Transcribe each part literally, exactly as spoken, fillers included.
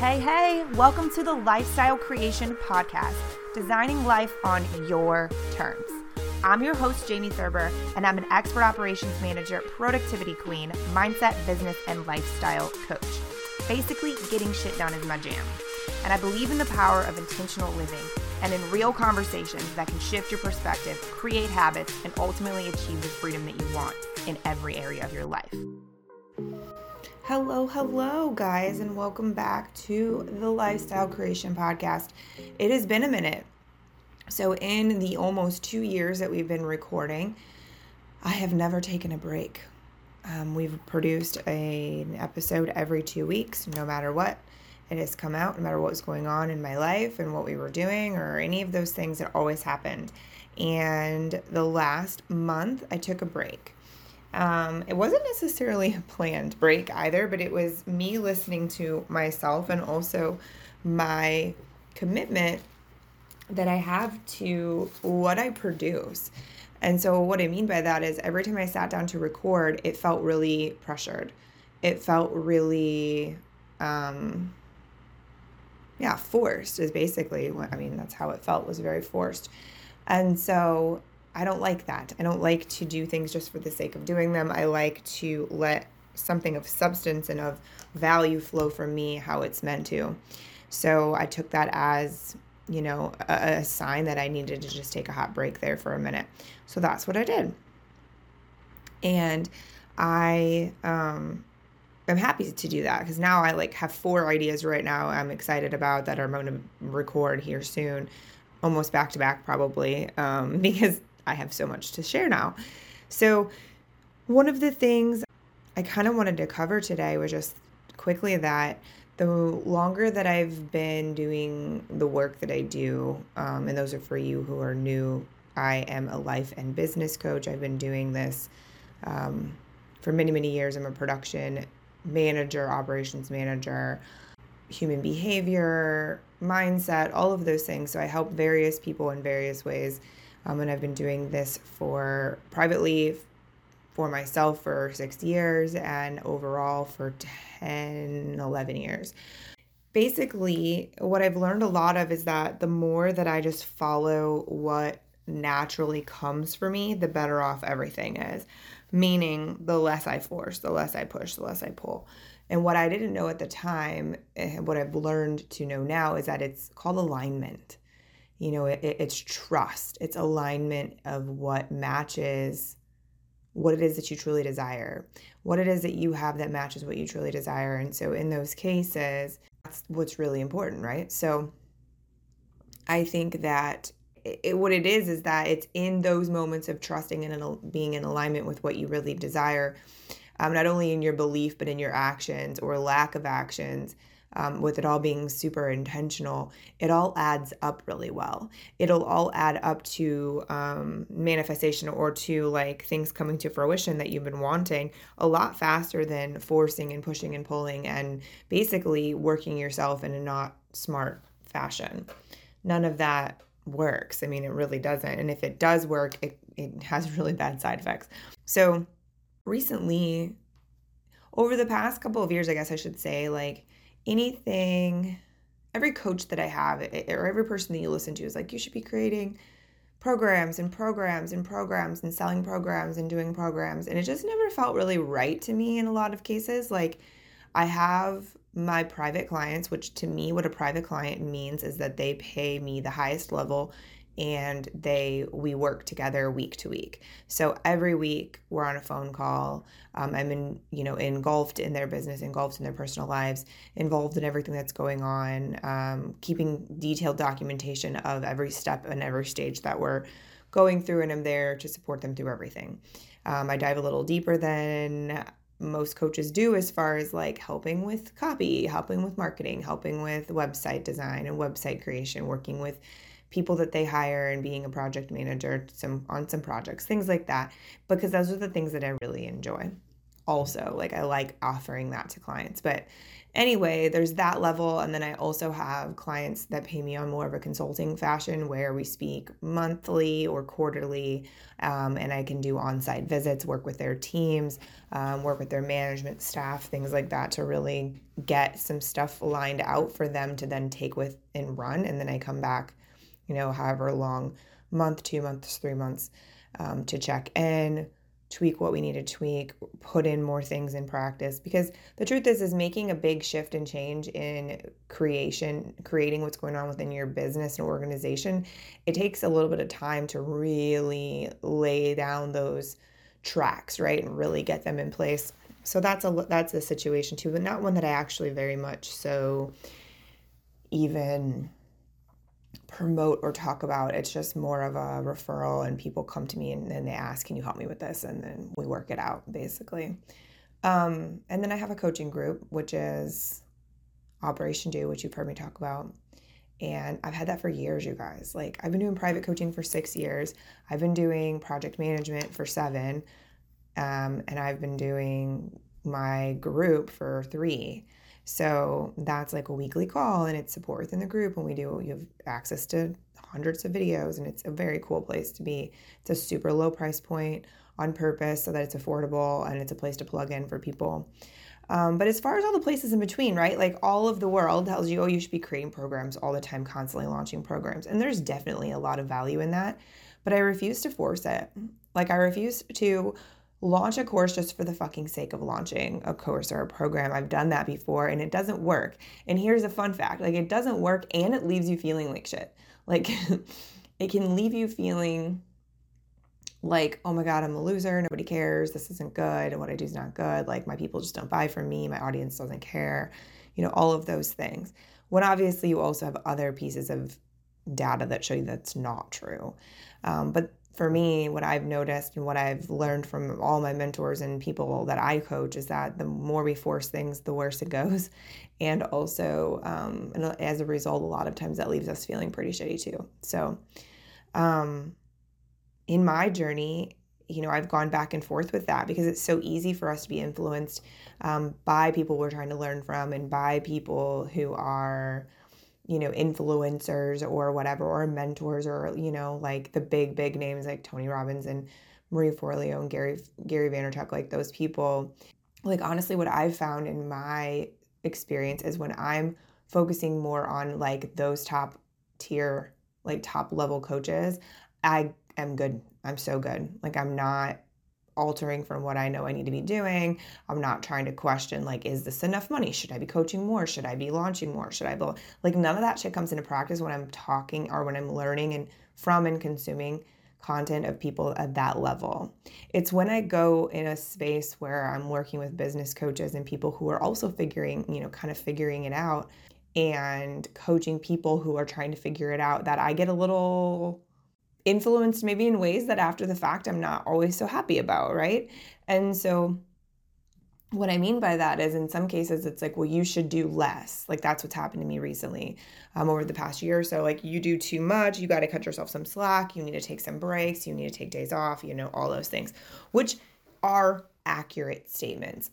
Hey, hey, welcome to the Lifestyle Creation Podcast, designing life on your terms. I'm your host, Jamie Thurber, and I'm an expert operations manager, productivity queen, mindset, business, and lifestyle coach. Basically, getting shit done is my jam. And I believe in the power of intentional living and in real conversations that can shift your perspective, create habits, and ultimately achieve the freedom that you want in every area of your life. Hello, hello, guys, and welcome back to the Lifestyle Creation Podcast. It has been a minute. So in the almost two years that we've been recording, I have never taken a break. Um, we've produced a, an episode every two weeks, no matter what. It has come out, no matter what was going on in my life and what we were doing or any of those things that always happened. And the last month, I took a break. Um, it wasn't necessarily a planned break either, but it was me listening to myself and also my commitment that I have to what I produce. And so what I mean by that is every time I sat down to record, it felt really pressured. It felt really, um, yeah, forced is basically what, I mean, that's how it felt, was very forced. And so I don't like that. I don't like to do things just for the sake of doing them. I like to let something of substance and of value flow from me how it's meant to. So I took that as, you know, a, a sign that I needed to just take a hot break there for a minute. So that's what I did. And I um, am happy to do that because now I like have four ideas right now I'm excited about that I'm going to record here soon, almost back to back probably, um, because I have so much to share now. So one of the things I kind of wanted to cover today was just quickly that the longer that I've been doing the work that I do, um, and those are for you who are new, I am a life and business coach. I've been doing this um, for many, many years. I'm a production manager, operations manager, human behavior, mindset, all of those things. So I help various people in various ways. Um, and I've been doing this for privately for myself for six years and overall for ten, eleven years. Basically, what I've learned a lot of is that the more that I just follow what naturally comes for me, the better off everything is. Meaning, the less I force, the less I push, the less I pull. And what I didn't know at the time, what I've learned to know now, is that it's called alignment. You know, it, it's trust. It's alignment of what matches what it is that you truly desire, what it is that you have that matches what you truly desire. And so in those cases, that's what's really important, right? So I think that it, what it is is that it's in those moments of trusting and being in alignment with what you really desire, um, not only in your belief, but in your actions or lack of actions. Um, with it all being super intentional, it all adds up really well. It'll all add up to um, manifestation or to like things coming to fruition that you've been wanting a lot faster than forcing and pushing and pulling and basically working yourself in a not smart fashion. None of that works. I mean, it really doesn't. And if it does work, it, it has really bad side effects. So recently, over the past couple of years, I guess I should say, like, anything, every coach that I have or every person that you listen to is like, you should be creating programs and programs and programs and selling programs and doing programs. And it just never felt really right to me in a lot of cases. Like, I have my private clients, which to me, what a private client means is that they pay me the highest level and they we work together week to week. So every week we're on a phone call. Um, I'm in, you know, engulfed in their business, engulfed in their personal lives, involved in everything that's going on, um, keeping detailed documentation of every step and every stage that we're going through, and I'm there to support them through everything. Um, I dive a little deeper than most coaches do as far as like helping with copy, helping with marketing, helping with website design and website creation, working with people that they hire and being a project manager some on some projects, things like that, because those are the things that I really enjoy. also. Like, I like offering that to clients. But anyway, there's that level. And then I also have clients that pay me on more of a consulting fashion where we speak monthly or quarterly, um, and I can do on-site visits, work with their teams, um, work with their management staff, things like that, to really get some stuff lined out for them to then take with and run. And then I come back, you know, however long, month, two months, three months, um, to check in, tweak what we need to tweak, put in more things in practice. Because the truth is, is making a big shift and change in creation, creating what's going on within your business and organization, it takes a little bit of time to really lay down those tracks, right, and really get them in place. So that's a, that's a situation too, but not one that I actually very much so even promote or talk about. It's just more of a referral, and people come to me and then they ask, can you help me with this? And then we work it out, basically. Um, and then I have a coaching group, which is Operation Do, which you've heard me talk about. And I've had that for years, you guys. Like, I've been doing private coaching for six years. I've been doing project management for seven. Um, and I've been doing my group for three. So that's like a weekly call, and it's support within the group. And we do, you have access to hundreds of videos, and it's a very cool place to be. It's a super low price point on purpose so that it's affordable, and it's a place to plug in for people. Um, but as far as all the places in between, right, like all of the world tells you, oh, you should be creating programs all the time, constantly launching programs. And there's definitely a lot of value in that, but I refuse to force it. Like, I refuse to launch a course just for the fucking sake of launching a course or a program. I've done that before, and it doesn't work. And here's a fun fact, like, it doesn't work, and it leaves you feeling like shit. Like, it can leave you feeling like, oh my God, I'm a loser. Nobody cares. This isn't good. And what I do is not good. Like, my people just don't buy from me. My audience doesn't care. You know, all of those things. When obviously you also have other pieces of data that show you that's not true. Um, but for me, what I've noticed and what I've learned from all my mentors and people that I coach is that the more we force things, the worse it goes. And also, um, and as a result, a lot of times that leaves us feeling pretty shitty too. So um, in my journey, you know, I've gone back and forth with that because it's so easy for us to be influenced um, by people we're trying to learn from and by people who are, you know, influencers or whatever, or mentors, or, you know, like the big, big names like Tony Robbins and Marie Forleo and Gary, Gary Vaynerchuk, like those people. Like, honestly, what I've found in my experience is when I'm focusing more on like those top tier, like top level coaches, I am good. I'm so good. Like, I'm not altering from what I know I need to be doing. I'm not trying to question, like, is this enough money? Should I be coaching more? Should I be launching more? Should I be, like, none of that shit comes into practice when I'm talking or when I'm learning and from and consuming content of people at that level. It's when I go in a space where I'm working with business coaches and people who are also figuring, you know, kind of figuring it out, and coaching people who are trying to figure it out, that I get a little influenced, maybe in ways that after the fact I'm not always so happy about, right? And so what I mean by that is, in some cases it's like, well, you should do less. Like, that's what's happened to me recently, um, over the past year or so. Like, you do too much, you got to cut yourself some slack, you need to take some breaks, you need to take days off, you know, all those things, which are accurate statements,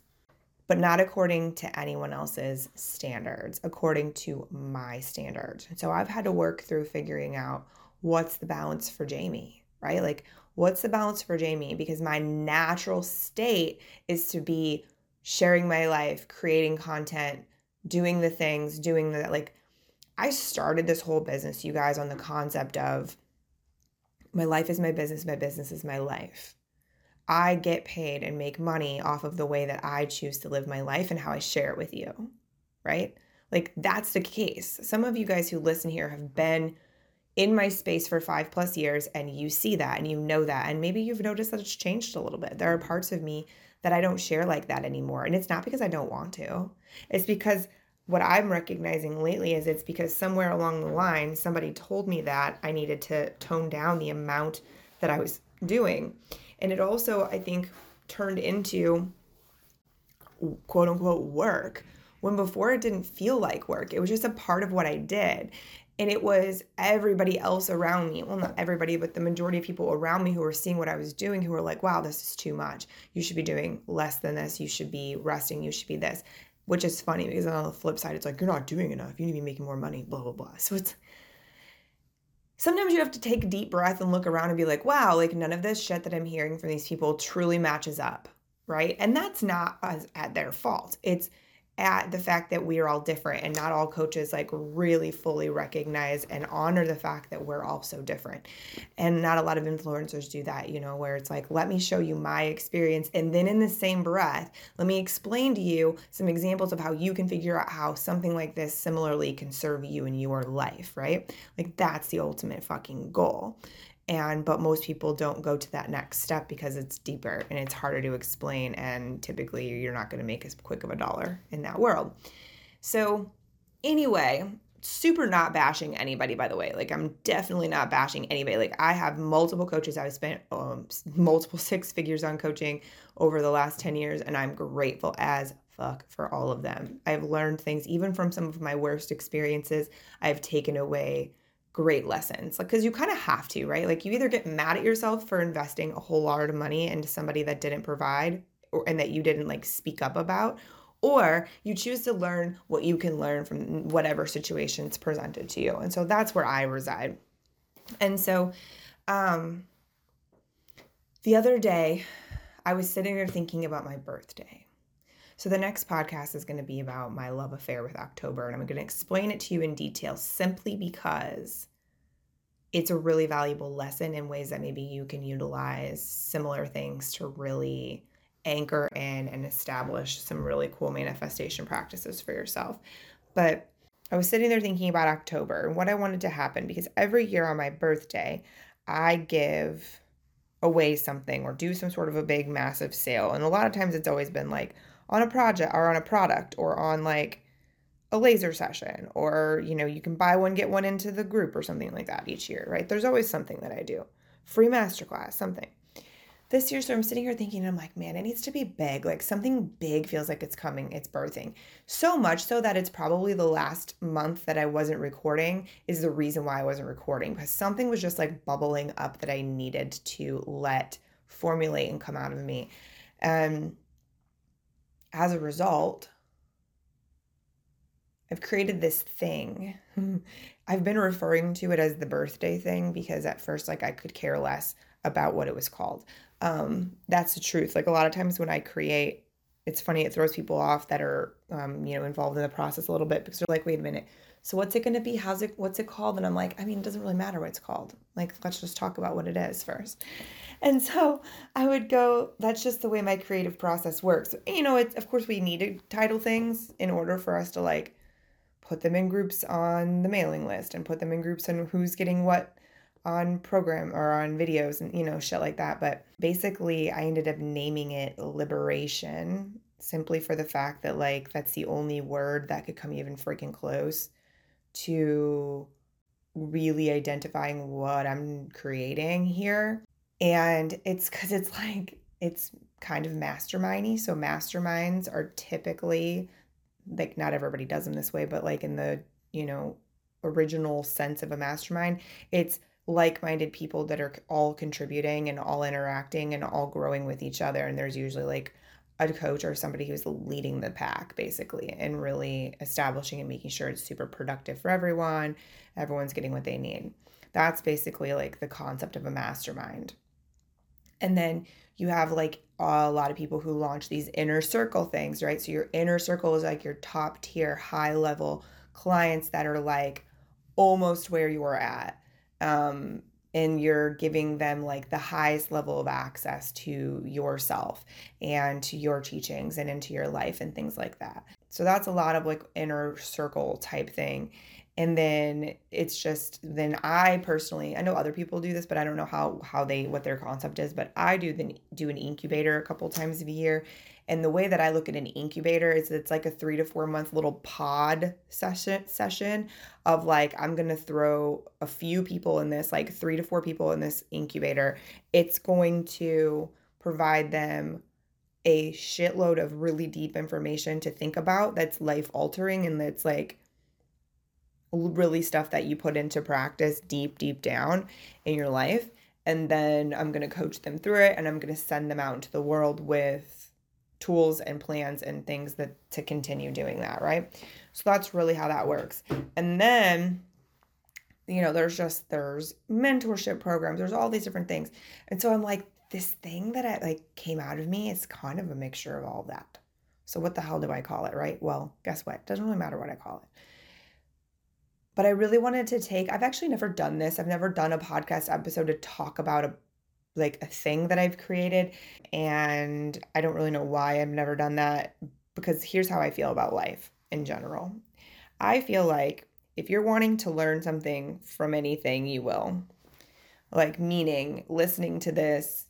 but not according to anyone else's standards, according to my standards. So I've had to work through figuring out, what's the balance for Jamie, right? Like, what's the balance for Jamie? Because my natural state is to be sharing my life, creating content, doing the things, doing the, like, I started this whole business, you guys, on the concept of my life is my business, my business is my life. I get paid and make money off of the way that I choose to live my life and how I share it with you, right? Like, that's the case. Some of you guys who listen here have been in my space for five plus years, and you see that and you know that, and maybe you've noticed that it's changed a little bit. There are parts of me that I don't share like that anymore, and it's not because I don't want to. It's because what I'm recognizing lately is it's because somewhere along the line somebody told me that I needed to tone down the amount that I was doing. And it also, I think, turned into quote unquote work, when before it didn't feel like work. It was just a part of what I did. And it was everybody else around me. Well, not everybody, but the majority of people around me who were seeing what I was doing, who were like, wow, this is too much. You should be doing less than this. You should be resting. You should be this, which is funny because on the flip side, it's like, you're not doing enough. You need to be making more money, blah, blah, blah. So it's sometimes you have to take a deep breath and look around and be like, wow, like none of this shit that I'm hearing from these people truly matches up, right? And that's not at their fault. It's at the fact that we are all different and not all coaches like really fully recognize and honor the fact that we're all so different. And not a lot of influencers do that, you know, where it's like, let me show you my experience. And then in the same breath, let me explain to you some examples of how you can figure out how something like this similarly can serve you in your life, right? Like that's the ultimate fucking goal. And, but most people don't go to that next step because it's deeper and it's harder to explain. And typically you're not going to make as quick of a dollar in that world. So anyway, super not bashing anybody, by the way. Like I'm definitely not bashing anybody. Like I have multiple coaches. I've spent um, multiple six figures on coaching over the last ten years. And I'm grateful as fuck for all of them. I've learned things even from some of my worst experiences. I've taken away great lessons, like, because you kind of have to, right? Like you either get mad at yourself for investing a whole lot of money into somebody that didn't provide or, and that you didn't like speak up about, or you choose to learn what you can learn from whatever situation's presented to you. And so that's where I reside. And so um, the other day I was sitting there thinking about my birthday. So the next podcast is going to be about my love affair with October, and I'm going to explain it to you in detail simply because it's a really valuable lesson in ways that maybe you can utilize similar things to really anchor in and establish some really cool manifestation practices for yourself. But I was sitting there thinking about October and what I wanted to happen, because every year on my birthday, I give away something or do some sort of a big massive sale. And a lot of times it's always been like, on a project or on a product or on like a laser session, or, you know, you can buy one, get one into the group or something like that each year, right? There's always something that I do. Free masterclass, something. This year, so I'm sitting here thinking, I'm like, man, it needs to be big. Like something big feels like it's coming, it's birthing. So much so that it's probably the last month that I wasn't recording is the reason why I wasn't recording, because something was just like bubbling up that I needed to let formulate and come out of me. Um, As a result, I've created this thing. I've been referring to it as the birthday thing because at first, like, I could care less about what it was called. Um, that's the truth. Like, a lot of times when I create, it's funny, it throws people off that are, um, you know, involved in the process a little bit, because they're like, wait a minute. So what's it going to be? How's it, what's it called? And I'm like, I mean, it doesn't really matter what it's called. Like, let's just talk about what it is first. And so I would go, that's just the way my creative process works. You know, it's, of course we need to title things in order for us to like put them in groups on the mailing list and put them in groups on who's getting what on program or on videos and, you know, shit like that. But basically I ended up naming it Liberation simply for the fact that like, that's the only word that could come even freaking close to really identifying what I'm creating here. And it's because it's like, it's kind of mastermindy. So masterminds are typically, like, not everybody does them this way, but like in the, you know, original sense of a mastermind, it's like-minded people that are all contributing and all interacting and all growing with each other. And there's usually like a coach or somebody who's leading the pack basically and really establishing and making sure it's super productive for everyone. Everyone's getting what they need. That's basically like the concept of a mastermind. And then you have like a lot of people who launch these inner circle things, right? So your inner circle is like your top tier, high level clients that are like almost where you are at. Um, and you're giving them like the highest level of access to yourself and to your teachings and into your life and things like that. So that's a lot of like inner circle type thing. And then it's just, then I personally, I know other people do this, but I don't know how, how they, what their concept is, but I do then do an incubator a couple times a year. And the way that I look at an incubator is it's like a three to four month little pod session session of like, I'm going to throw a few people in this, like three to four people in this incubator. It's going to provide them a shitload of really deep information to think about that's life altering. And that's like, really stuff that you put into practice deep, deep down in your life. And then I'm going to coach them through it, and I'm going to send them out into the world with tools and plans and things that to continue doing that, right? So that's really how that works. And then, you know, there's just, there's mentorship programs, there's all these different things. And so I'm like, this thing that I like came out of me is kind of a mixture of all of that. So what the hell do I call it, right? Well, guess what? It doesn't really matter what I call it. But I really wanted to take, I've actually never done this. I've never done a podcast episode to talk about a like a thing that I've created. And I don't really know why I've never done that, because here's how I feel about life in general. I feel like if you're wanting to learn something from anything, you will. Like, meaning, listening to this,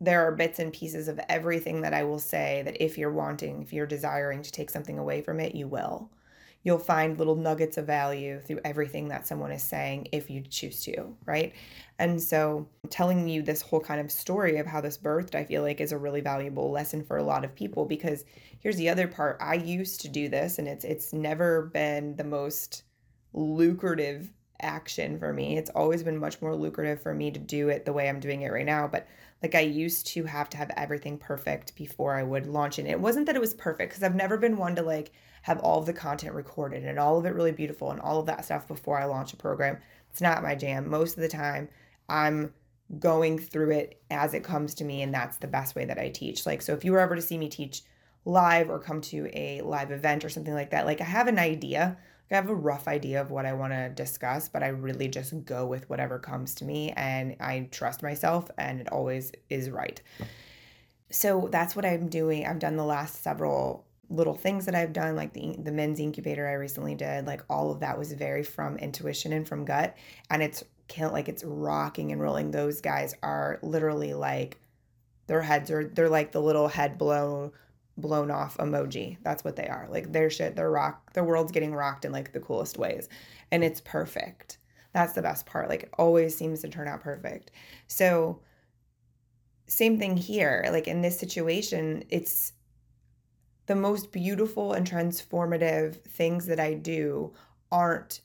there are bits and pieces of everything that I will say that if you're wanting, if you're desiring to take something away from it, you will. You'll find little nuggets of value through everything that someone is saying if you choose to, right? And so telling you this whole kind of story of how this birthed, I feel like, is a really valuable lesson for a lot of people, because here's the other part. I used to do this, and it's it's never been the most lucrative action for me. It's always been much more lucrative for me to do it the way I'm doing it right now. But like, I used to have to have everything perfect before I would launch it. And it wasn't that it was perfect, because I've never been one to like have all of the content recorded and all of it really beautiful and all of that stuff before I launch a program. It's not my jam. Most of the time I'm going through it as it comes to me, and that's the best way that I teach. Like, so if you were ever to see me teach live or come to a live event or something like that, like, I have an idea. I have a rough idea of what I want to discuss, but I really just go with whatever comes to me, and I trust myself, and it always is right. So that's what I'm doing. I've done the last several little things that I've done, like the, the men's incubator I recently did, like all of that was very from intuition and from gut, and it's like it's rocking and rolling. Those guys are literally like, their heads are, they're like the little head blown blown off emoji. That's what they are. Like, their shit, their rock, the world's getting rocked in like the coolest ways. And it's perfect. That's the best part. Like, it always seems to turn out perfect. So same thing here. Like, in this situation, it's the most beautiful and transformative things that I do aren't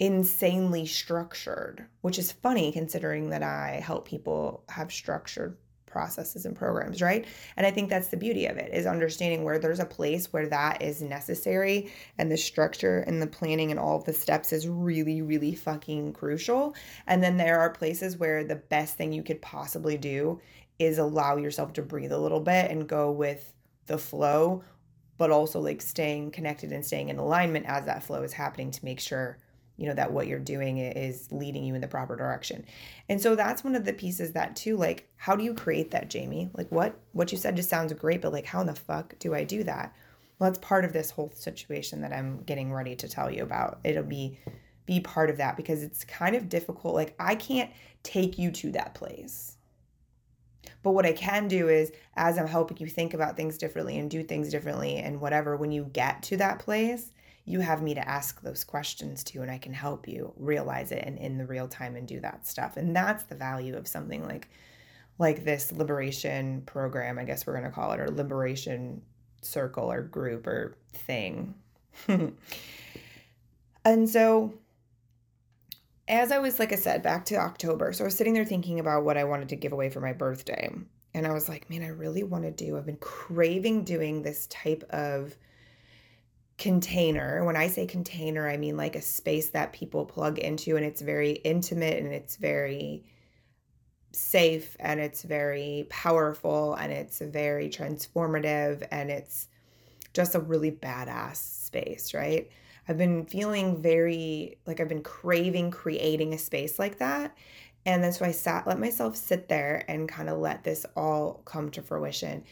insanely structured, which is funny considering that I help people have structured processes and programs, right? And I think that's the beauty of it, is understanding where there's a place where that is necessary, and the structure and the planning and all of the steps is really, really fucking crucial. And then there are places where the best thing you could possibly do is allow yourself to breathe a little bit and go with the flow, but also like staying connected and staying in alignment as that flow is happening to make sure, you know, that what you're doing is leading you in the proper direction. And so that's one of the pieces that too, like, how do you create that, Jamie? Like, what, what you said just sounds great, but like, how in the fuck do I do that? Well, that's part of this whole situation that I'm getting ready to tell you about. It'll be, be part of that, because it's kind of difficult. Like, I can't take you to that place. But what I can do is, as I'm helping you think about things differently and do things differently and whatever, when you get to that place, you have me to ask those questions to, and I can help you realize it and in the real time and do that stuff. And that's the value of something like, like this liberation program, I guess we're going to call it, or liberation circle or group or thing. And so as I was, like I said, back to October. So I was sitting there thinking about what I wanted to give away for my birthday. And I was like, man, I really want to do, I've been craving doing this type of container. When I say container, I mean like a space that people plug into, and it's very intimate, and it's very safe, and it's very powerful, and it's very transformative, and it's just a really badass space, right? I've been feeling very, like I've been craving creating a space like that. And then so I sat, let myself sit there and kind of let this all come to fruition.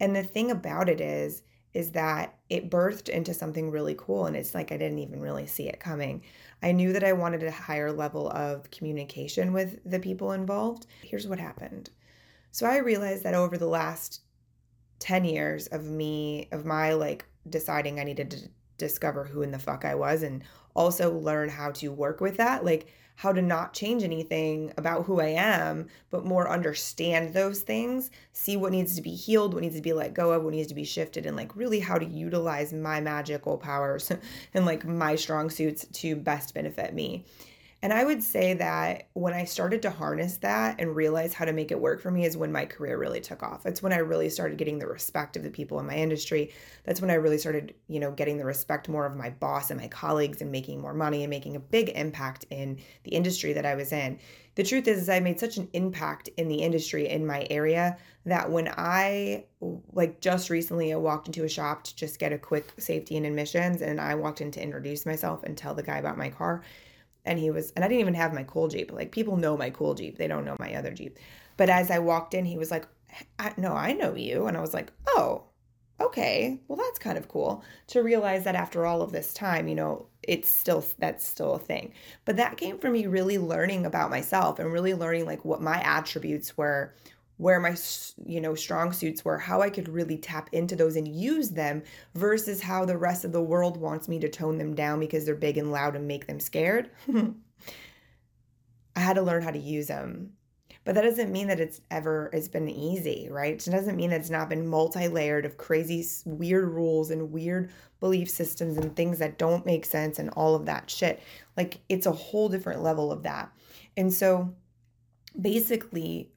And the thing about it is, is that it birthed into something really cool, and it's like I didn't even really see it coming. I knew that I wanted a higher level of communication with the people involved. Here's what happened. So I realized that over the last ten years of me, of my like deciding I needed to discover who in the fuck I was, and also learn how to work with that, like how to not change anything about who I am, but more understand those things, see what needs to be healed, what needs to be let go of, what needs to be shifted, and like really how to utilize my magical powers and like my strong suits to best benefit me. And I would say that when I started to harness that and realize how to make it work for me is when my career really took off. That's when I really started getting the respect of the people in my industry. That's when I really started, you know, getting the respect more of my boss and my colleagues and making more money and making a big impact in the industry that I was in. The truth is, is I made such an impact in the industry in my area that when I, like just recently, I walked into a shop to just get a quick safety and admissions, and I walked in to introduce myself and tell the guy about my car. And he was, and I didn't even have my cool Jeep. Like, people know my cool Jeep. They don't know my other Jeep. But as I walked in, he was like, I, no, I know you. And I was like, oh, okay. Well, that's kind of cool to realize that after all of this time, you know, it's still, that's still a thing. But that came from me really learning about myself and really learning like what my attributes were, where my, you know, strong suits were, how I could really tap into those and use them versus how the rest of the world wants me to tone them down because they're big and loud and make them scared. I had to learn how to use them. But that doesn't mean that it's ever, it's been easy, right? It doesn't mean that it's not been multi-layered of crazy, weird rules and weird belief systems and things that don't make sense and all of that shit. Like, it's a whole different level of that. And so basically,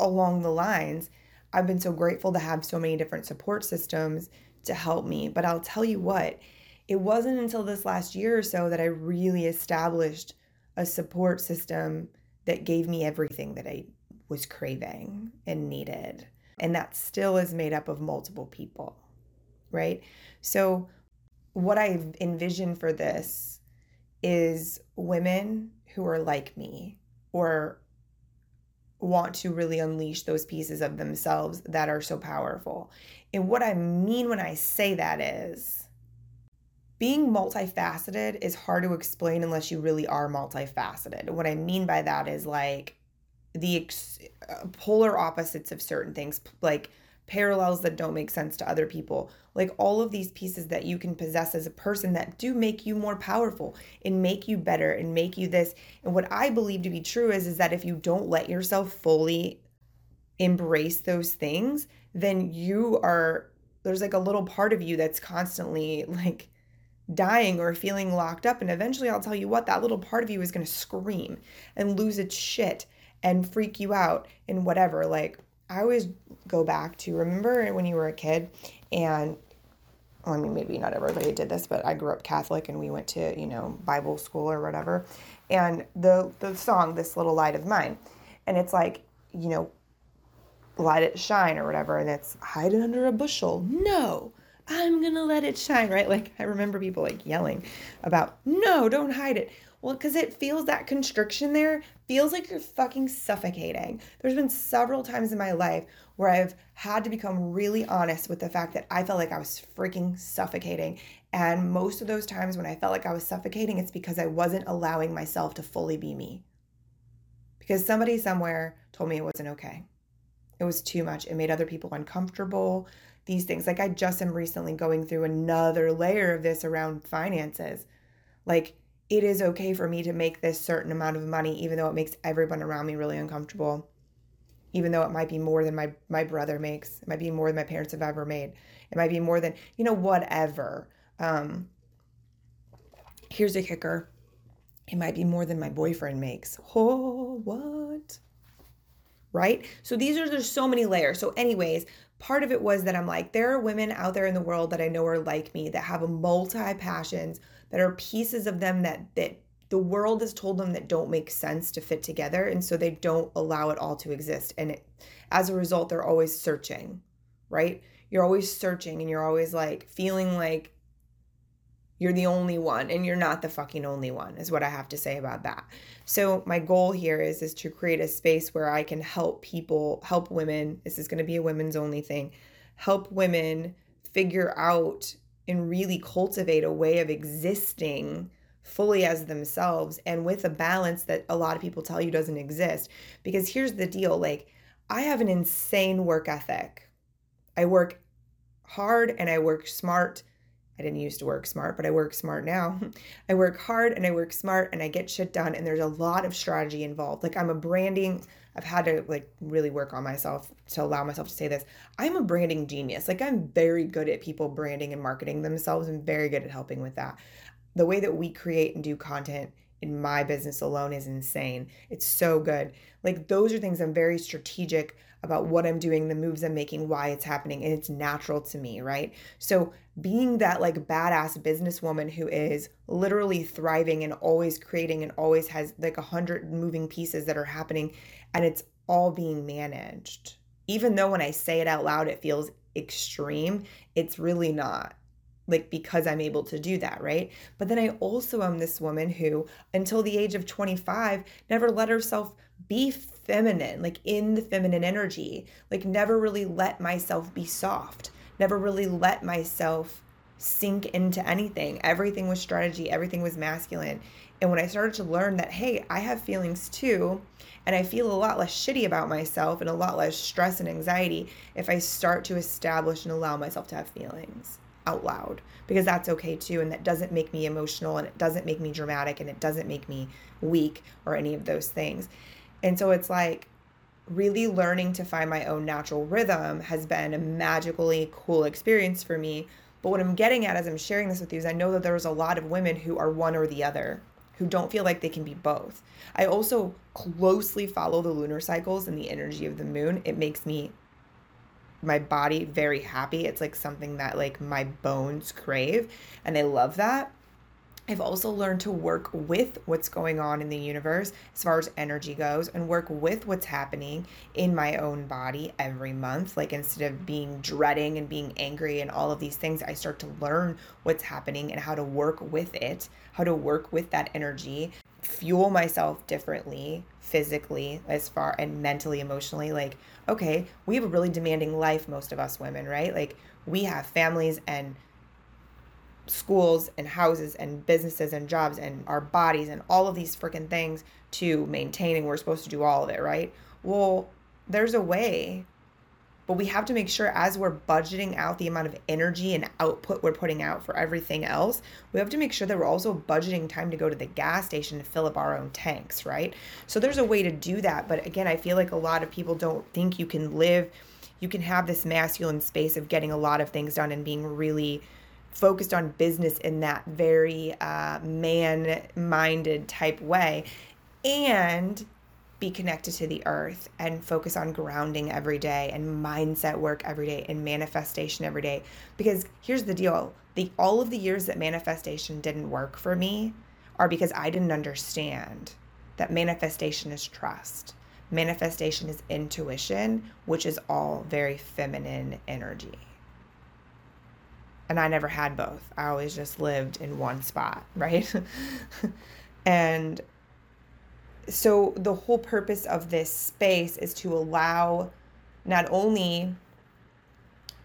along the lines, I've been so grateful to have so many different support systems to help me. But I'll tell you what, it wasn't until this last year or so that I really established a support system that gave me everything that I was craving and needed. And that still is made up of multiple people, right? So what I envision for this is women who are like me or want to really unleash those pieces of themselves that are so powerful. And what I mean when I say that is, being multifaceted is hard to explain unless you really are multifaceted. And what I mean by that is like the ex- uh, polar opposites of certain things, like parallels that don't make sense to other people, like all of these pieces that you can possess as a person that do make you more powerful and make you better and make you this. And what I believe to be true is, is that if you don't let yourself fully embrace those things, then you are, there's like a little part of you that's constantly like dying or feeling locked up. And eventually, I'll tell you what, that little part of you is going to scream and lose its shit and freak you out and whatever. Like, I always go back to, remember when you were a kid and, well, I mean, maybe not everybody did this, but I grew up Catholic and we went to, you know, Bible school or whatever. And the the song, This Little Light of Mine, and it's like, you know, let it shine or whatever. And it's hide it under a bushel. No, I'm going to let it shine, right? Like, I remember people like yelling about, no, don't hide it. Well, because it feels that constriction there, feels like you're fucking suffocating. There's been several times in my life where I've had to become really honest with the fact that I felt like I was freaking suffocating. And most of those times when I felt like I was suffocating, it's because I wasn't allowing myself to fully be me. Because somebody somewhere told me it wasn't okay. It was too much. It made other people uncomfortable. These things. Like, I just am recently going through another layer of this around finances. Like, it is okay for me to make this certain amount of money, even though it makes everyone around me really uncomfortable, even though it might be more than my, my brother makes, it might be more than my parents have ever made, it might be more than, you know, whatever. Um, here's a kicker. It might be more than my boyfriend makes. Oh, what? Right? So these are, there's so many layers. So anyways, part of it was that I'm like, there are women out there in the world that I know are like me, that have a multi passions, that are pieces of them that, that the world has told them that don't make sense to fit together. And so they don't allow it all to exist. And it, as a result, they're always searching, right? You're always searching and you're always like feeling like you're the only one, and you're not the fucking only one is what I have to say about that. So my goal here is, is to create a space where I can help people, help women. This is going to be a women's only thing. Help women figure out and really cultivate a way of existing fully as themselves and with a balance that a lot of people tell you doesn't exist. Because here's the deal. Like, I have an insane work ethic. I work hard and I work smart I didn't used to work smart, but I work smart now. I work hard and I work smart and I get shit done. And there's a lot of strategy involved. Like I'm a branding, I've had to like really work on myself to allow myself to say this. I'm a branding genius. Like I'm very good at people branding and marketing themselves and very good at helping with that. The way that we create and do content in my business alone is insane. It's so good. Like those are things I'm very strategic about what I'm doing, the moves I'm making, why it's happening, and it's natural to me, right? So being that like badass businesswoman who is literally thriving and always creating and always has like a hundred moving pieces that are happening and it's all being managed. Even though when I say it out loud, it feels extreme, it's really not. Like, because I'm able to do that, right? But then I also am this woman who, until the age of twenty-five, never let herself be feminine, like in the feminine energy, like never really let myself be soft, never really let myself sink into anything. Everything was strategy, everything was masculine. And when I started to learn that, hey, I have feelings too, and I feel a lot less shitty about myself and a lot less stress and anxiety if I start to establish and allow myself to have feelings out loud, because that's okay too, and that doesn't make me emotional and it doesn't make me dramatic and it doesn't make me weak or any of those things. And so it's like really learning to find my own natural rhythm has been a magically cool experience for me. But what I'm getting at as I'm sharing this with you is I know that there's a lot of women who are one or the other, who don't feel like they can be both. I also closely follow the lunar cycles and the energy of the moon. It makes me my body very happy. It's like something that like my bones crave, and I love that. I've also learned to work with what's going on in the universe as far as energy goes, and work with what's happening in my own body every month. Like instead of being dreading and being angry and all of these things, I start to learn what's happening and how to work with it, how to work with that energy, fuel myself differently, physically, as far and mentally, emotionally. Like, okay, we have a really demanding life, most of us women, right? Like we have families and schools and houses and businesses and jobs and our bodies and all of these freaking things to maintain, and we're supposed to do all of it, right? Well, there's a way, but we have to make sure as we're budgeting out the amount of energy and output we're putting out for everything else, we have to make sure that we're also budgeting time to go to the gas station to fill up our own tanks, right? So there's a way to do that. But again, I feel like a lot of people don't think you can live, you can have this masculine space of getting a lot of things done and being really focused on business in that very uh, man-minded type way, and be connected to the earth and focus on grounding every day and mindset work every day and manifestation every day. Because here's the deal, the all of the years that manifestation didn't work for me are because I didn't understand that manifestation is trust. Manifestation is intuition, which is all very feminine energy. And I never had both. I always just lived in one spot, right? And so the whole purpose of this space is to allow not only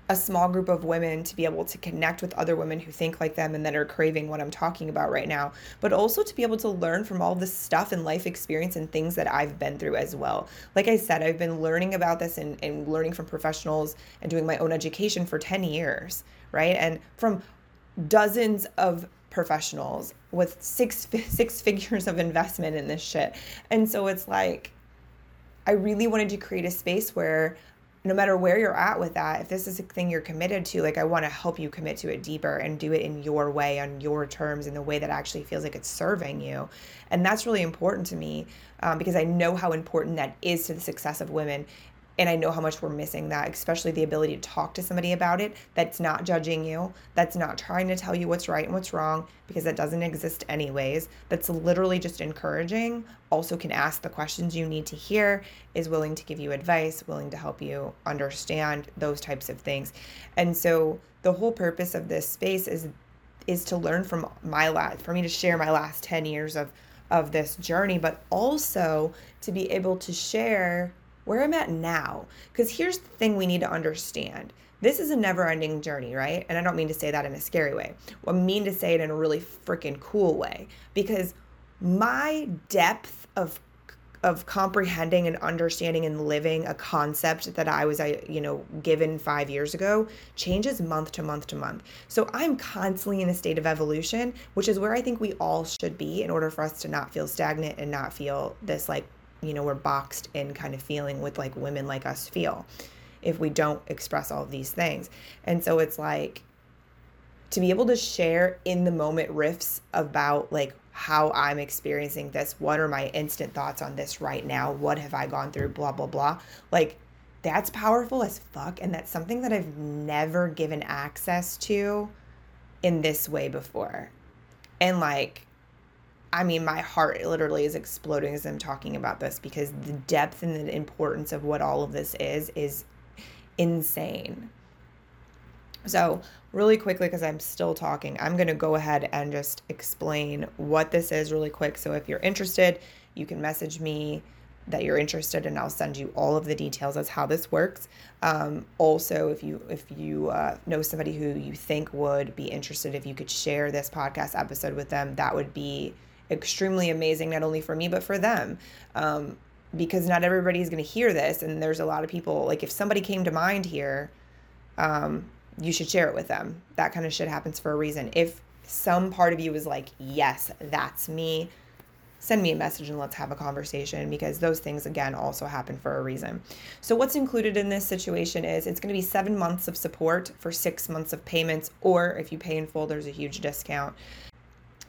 a small group of women to be able to connect with other women who think like them and that are craving what I'm talking about right now, but also to be able to learn from all this stuff and life experience and things that I've been through as well. Like I said, I've been learning about this and, and learning from professionals and doing my own education for ten years, right? And from dozens of professionals with six six figures of investment in this shit. And so it's like, I really wanted to create a space where no matter where you're at with that, if this is a thing you're committed to, like I want to help you commit to it deeper and do it in your way, on your terms, in the way that actually feels like it's serving you. And that's really important to me um, because I know how important that is to the success of women. And I know how much we're missing that, especially the ability to talk to somebody about it that's not judging you, that's not trying to tell you what's right and what's wrong, because that doesn't exist anyways. That's literally just encouraging. Also can ask the questions you need to hear, is willing to give you advice, willing to help you understand those types of things. And so the whole purpose of this space is is to learn from my last, for me to share my last ten years of, of this journey, but also to be able to share where I'm at now. Because here's the thing we need to understand. This is a never-ending journey, right? And I don't mean to say that in a scary way. I mean to say it in a really freaking cool way. Because my depth of of comprehending and understanding and living a concept that I was, you know, given five years ago changes month to month to month. So I'm constantly in a state of evolution, which is where I think we all should be in order for us to not feel stagnant and not feel this, like, you know, we're boxed in kind of feeling with, like, women like us feel if we don't express all of these things. And so it's like, to be able to share in the moment riffs about, like, how I'm experiencing this, what are my instant thoughts on this right now, what have I gone through, blah, blah, blah. Like, that's powerful as fuck. And that's something that I've never given access to in this way before. And, like, I mean, my heart literally is exploding as I'm talking about this, because the depth and the importance of what all of this is is insane. So really quickly, because I'm still talking, I'm going to go ahead and just explain what this is really quick. So if you're interested, you can message me that you're interested and I'll send you all of the details as how this works. Um, also, if you if you uh, know somebody who you think would be interested, if you could share this podcast episode with them, that would be extremely amazing, not only for me, but for them. Um, because not everybody's going to hear this. And there's a lot of people, like, if somebody came to mind here, um, you should share it with them. That kind of shit happens for a reason. If some part of you is like, yes, that's me, send me a message and let's have a conversation, because those things, again, also happen for a reason. So what's included in this situation is it's going to be seven months of support for six months of payments, or if you pay in full, there's a huge discount.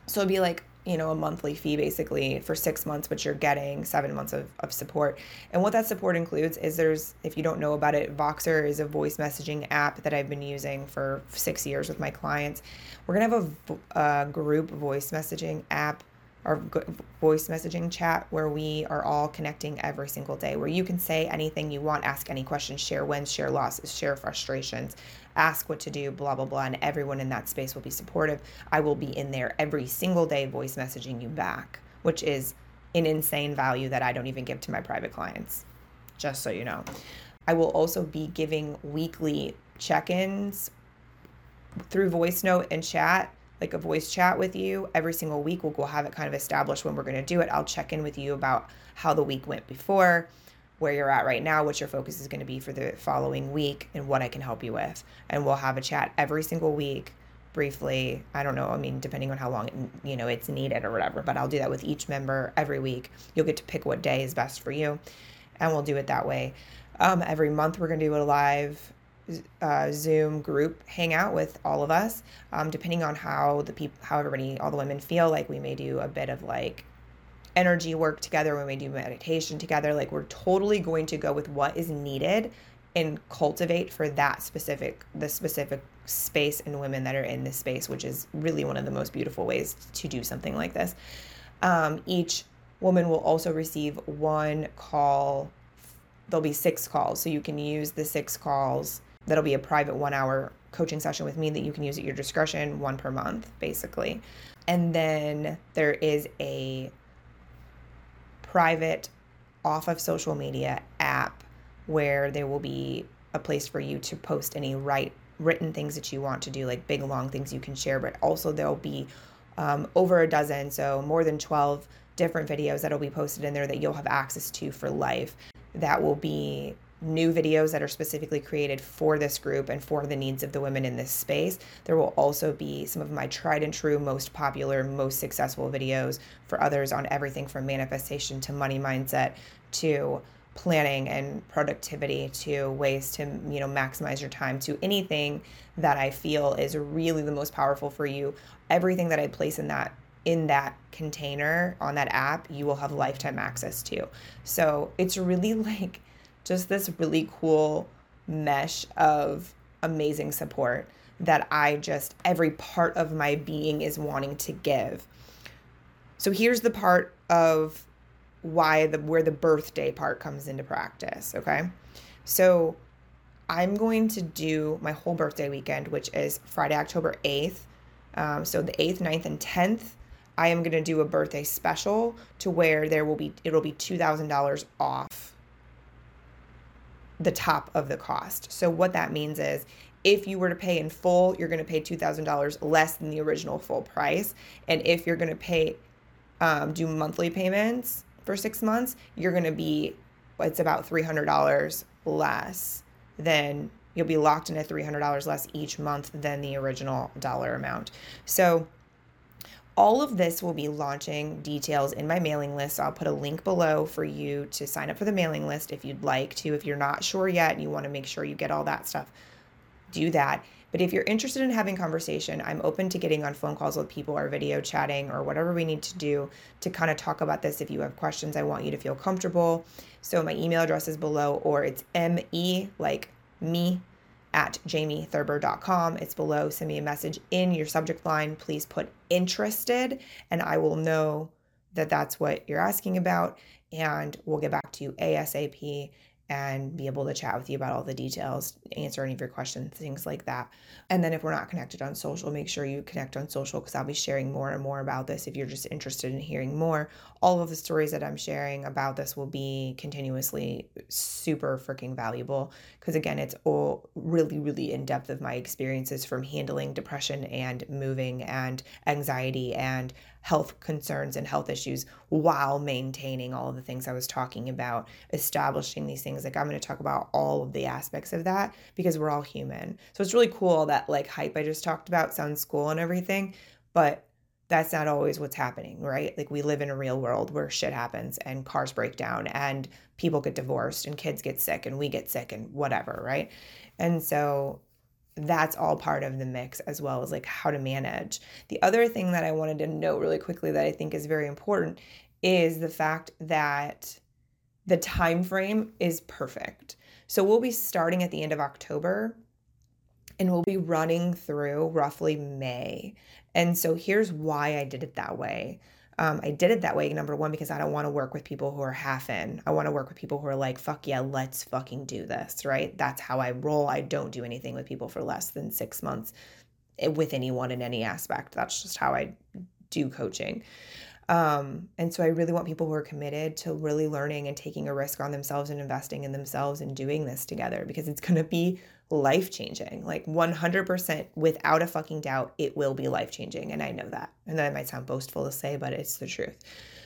So it'd be like, you know, a monthly fee basically for six months, but you're getting seven months of, of support. And what that support includes is there's, if you don't know about it, Voxer is a voice messaging app that I've been using for six years with my clients. We're going to have a, a group voice messaging app or voice messaging chat where we are all connecting every single day, where you can say anything you want, ask any questions, share wins, share losses, share frustrations, ask what to do, blah, blah, blah, and everyone in that space will be supportive. I will be in there every single day voice messaging you back, which is an insane value that I don't even give to my private clients, just so you know. I will also be giving weekly check-ins through voice note and chat, like a voice chat with you every single week. We'll, we'll have it kind of established when we're going to do it. I'll check in with you about how the week went before, where you're at right now, what your focus is going to be for the following week, and what I can help you with. And we'll have a chat every single week briefly. I don't know. I mean, depending on how long, you know, it's needed or whatever, but I'll do that with each member every week. You'll get to pick what day is best for you, and we'll do it that way. Um, every month we're going to do a live Uh, Zoom group hangout with all of us, um, depending on how the people, how everybody, all the women feel. Like, we may do a bit of, like, energy work together. We may do meditation together. Like, we're totally going to go with what is needed and cultivate for that specific, the specific space and women that are in this space, which is really one of the most beautiful ways to do something like this. Um, each woman will also receive one call. There'll be six calls. So you can use the six calls. That'll be a private one-hour coaching session with me that you can use at your discretion, one per month, basically. And then there is a private off-of-social media app where there will be a place for you to post any write, written things that you want to do, like big, long things you can share. But also there'll be um, over a dozen, so more than twelve different videos that'll be posted in there that you'll have access to for life. That will be new videos that are specifically created for this group and for the needs of the women in this space. There will also be some of my tried and true, most popular, most successful videos for others on everything from manifestation to money mindset to planning and productivity to ways to, you know, maximize your time, to anything that I feel is really the most powerful for you. Everything that I place in that in that container on that app, you will have lifetime access to. So it's really like just this really cool mesh of amazing support that I just, every part of my being is wanting to give. So here's the part of why the, where the birthday part comes into practice, okay? So I'm going to do my whole birthday weekend, which is Friday, October eighth. Um, so the eighth, ninth, and tenth, I am gonna do a birthday special to where there will be, it'll be two thousand dollars off the top of the cost. So what that means is if you were to pay in full, you're going to pay two thousand dollars less than the original full price. And if you're going to pay, um, do monthly payments for six months, you're going to be, it's about three hundred dollars less than, you'll be locked in at three hundred dollars less each month than the original dollar amount. So all of this will be launching details in my mailing list. So I'll put a link below for you to sign up for the mailing list if you'd like to. If you're not sure yet and you want to make sure you get all that stuff, do that. But if you're interested in having conversation, I'm open to getting on phone calls with people or video chatting or whatever we need to do to kind of talk about this. If you have questions, I want you to feel comfortable. So my email address is below, or it's M E, like me, at jamie thurber dot com. It's below. Send me a message in your subject line. Please put interested, and I will know that that's what you're asking about, and we'll get back to you ASAP and be able to chat with you about all the details, answer any of your questions, things like that. And then if we're not connected on social, make sure you connect on social, because I'll be sharing more and more about this if you're just interested in hearing more. All of the stories that I'm sharing about this will be continuously super freaking valuable, because again, it's all really, really in depth of my experiences from handling depression and moving and anxiety and health concerns and health issues while maintaining all of the things I was talking about, establishing these things. Like, I'm going to talk about all of the aspects of that because we're all human. So it's really cool that like hype I just talked about sounds cool and everything, but that's not always what's happening, right? Like, we live in a real world where shit happens and cars break down and people get divorced and kids get sick and we get sick and whatever, right? And so that's all part of the mix, as well as like how to manage. The other thing that I wanted to note really quickly that I think is very important is the fact that the time frame is perfect. So we'll be starting at the end of October and we'll be running through roughly May. And so here's why I did it that way. Um, I did it that way, number one, because I don't want to work with people who are half in. I want to work with people who are like, fuck yeah, let's fucking do this, right? That's how I roll. I don't do anything with people for less than six months with anyone in any aspect. That's just how I do coaching. Um, and so I really want people who are committed to really learning and taking a risk on themselves and investing in themselves and doing this together, because it's going to be life-changing, like one hundred percent without a fucking doubt, it will be life-changing. And I know that. And that might sound boastful to say, but it's the truth.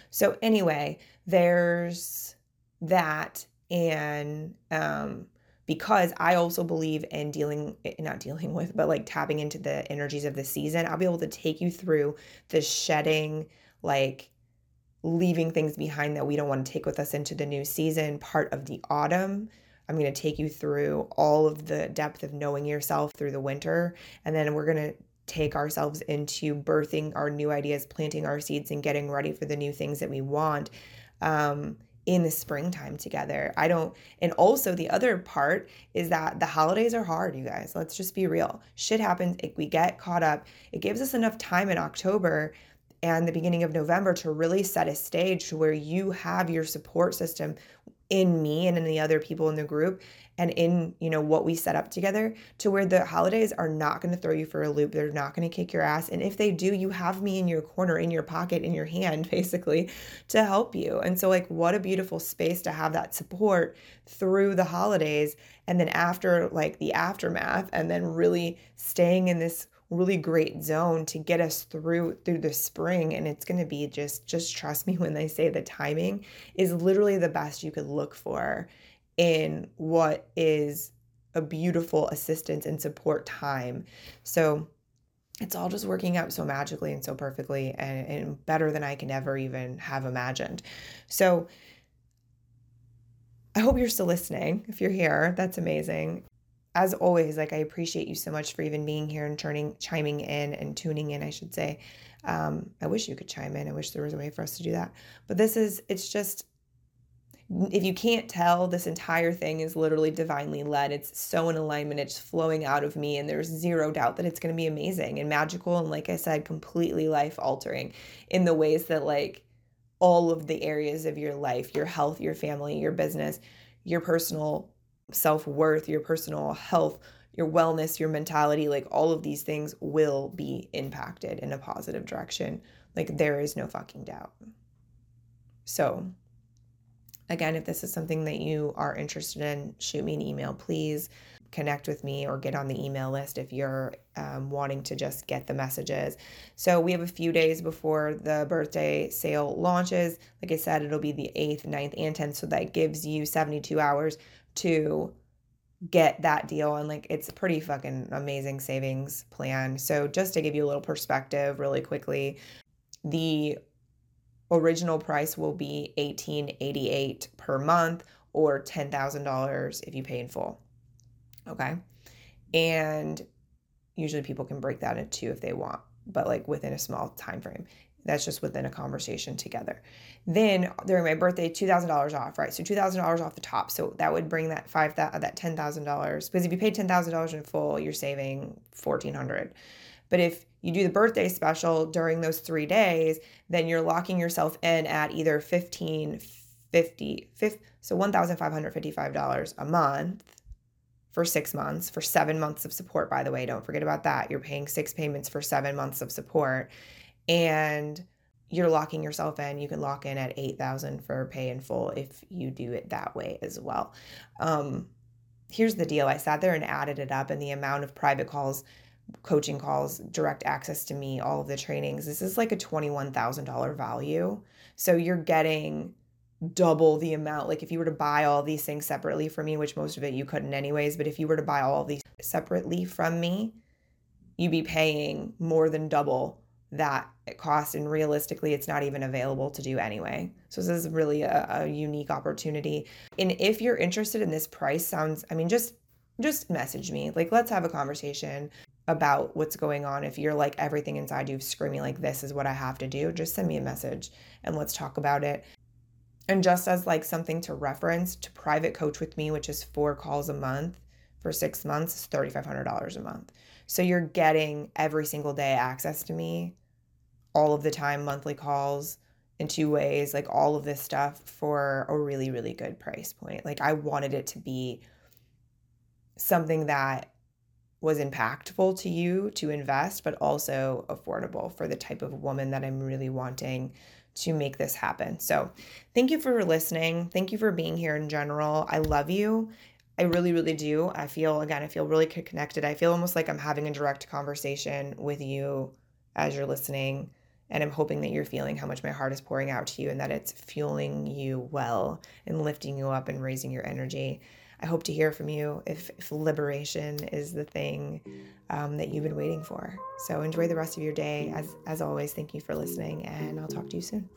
So anyway, there's that. And um, because I also believe in dealing, not dealing with, but like tapping into the energies of the season, I'll be able to take you through the shedding, like leaving things behind that we don't want to take with us into the new season, part of the autumn. I'm going to take you through all of the depth of knowing yourself through the winter. And then we're going to take ourselves into birthing our new ideas, planting our seeds, and getting ready for the new things that we want um, in the springtime together. I don't, and also the other part is that the holidays are hard, you guys. Let's just be real. Shit happens. If we get caught up, it gives us enough time in October and the beginning of November to really set a stage to where you have your support system in me and in the other people in the group and in, you know, what we set up together, to where the holidays are not going to throw you for a loop. They're not going to kick your ass. And if they do, you have me in your corner, in your pocket, in your hand, basically, to help you. And so like, what a beautiful space to have that support through the holidays. And then after, like, the aftermath, and then really staying in this really great zone to get us through through the spring. And it's going to be just just trust me when they say the timing is literally the best you could look for in what is a beautiful assistance and support time. So it's all just working out so magically and so perfectly, and, and better than I can ever even have imagined. So I hope you're still listening. If you're here, that's amazing. As always, like, I appreciate you so much for even being here and turning, chiming in and tuning in, I should say. Um, I wish you could chime in. I wish there was a way for us to do that. But this is, it's just, if you can't tell, this entire thing is literally divinely led. It's so in alignment. It's flowing out of me, and there's zero doubt that it's going to be amazing and magical. And like I said, completely life altering in the ways that like all of the areas of your life, your health, your family, your business, your personal self-worth, your personal health, your wellness, your mentality, like all of these things will be impacted in a positive direction. Like, there is no fucking doubt. So again, if this is something that you are interested in, shoot me an email, please. connect with me or get on the email list if you're um, wanting to just get the messages. So we have a few days before the birthday sale launches. Like I said, it'll be the eighth, ninth, and tenth. So that gives you seventy-two hours to get that deal. And like, it's a pretty fucking amazing savings plan. So just to give you a little perspective really quickly, the original price will be eighteen eighty-eight per month or ten thousand dollars if you pay in full. Okay. And usually people can break that into two if they want, but like within a small time frame. That's just within a conversation together. Then during my birthday, two thousand dollars off, right? So two thousand dollars off the top. So that would bring that five that that ten thousand dollars, because if you pay ten thousand dollars in full, you're saving fourteen hundred dollars. But if you do the birthday special during those three days, then you're locking yourself in at either fifteen fifty, fifty, so one thousand five hundred fifty-five dollars a month for six months, for seven months of support, by the way. Don't forget about that. You're paying six payments for seven months of support. And you're locking yourself in. You can lock in at eight thousand dollars for pay in full if you do it that way as well. Um, here's the deal. I sat there and added it up, and the amount of private calls, coaching calls, direct access to me, all of the trainings, this is like a twenty-one thousand dollars value. So you're getting double the amount. Like if you were to buy all these things separately from me, which most of it you couldn't anyways, but if you were to buy all these separately from me, you'd be paying more than double that it costs, and realistically it's not even available to do anyway. So this is really a, a unique opportunity. And if you're interested in this price, sounds, I mean, just just message me. Like, let's have a conversation about what's going on. If you're like, everything inside you screaming like, this is what I have to do, just send me a message and let's talk about it. And just as like something to reference, to private coach with me, which is four calls a month for six months, is thirty-five hundred dollars a month. So you're getting every single day access to me, all of the time, monthly calls in two ways, like all of this stuff for a really, really good price point. Like, I wanted it to be something that was impactful to you to invest, but also affordable for the type of woman that I'm really wanting to make this happen. So thank you for listening. Thank you for being here in general. I love you. I really, really do. I feel, again, I feel really connected. I feel almost like I'm having a direct conversation with you as you're listening. And I'm hoping that you're feeling how much my heart is pouring out to you and that it's fueling you well and lifting you up and raising your energy. I hope to hear from you if, if liberation is the thing um, that you've been waiting for. So enjoy the rest of your day. As, as always, thank you for listening, and I'll talk to you soon.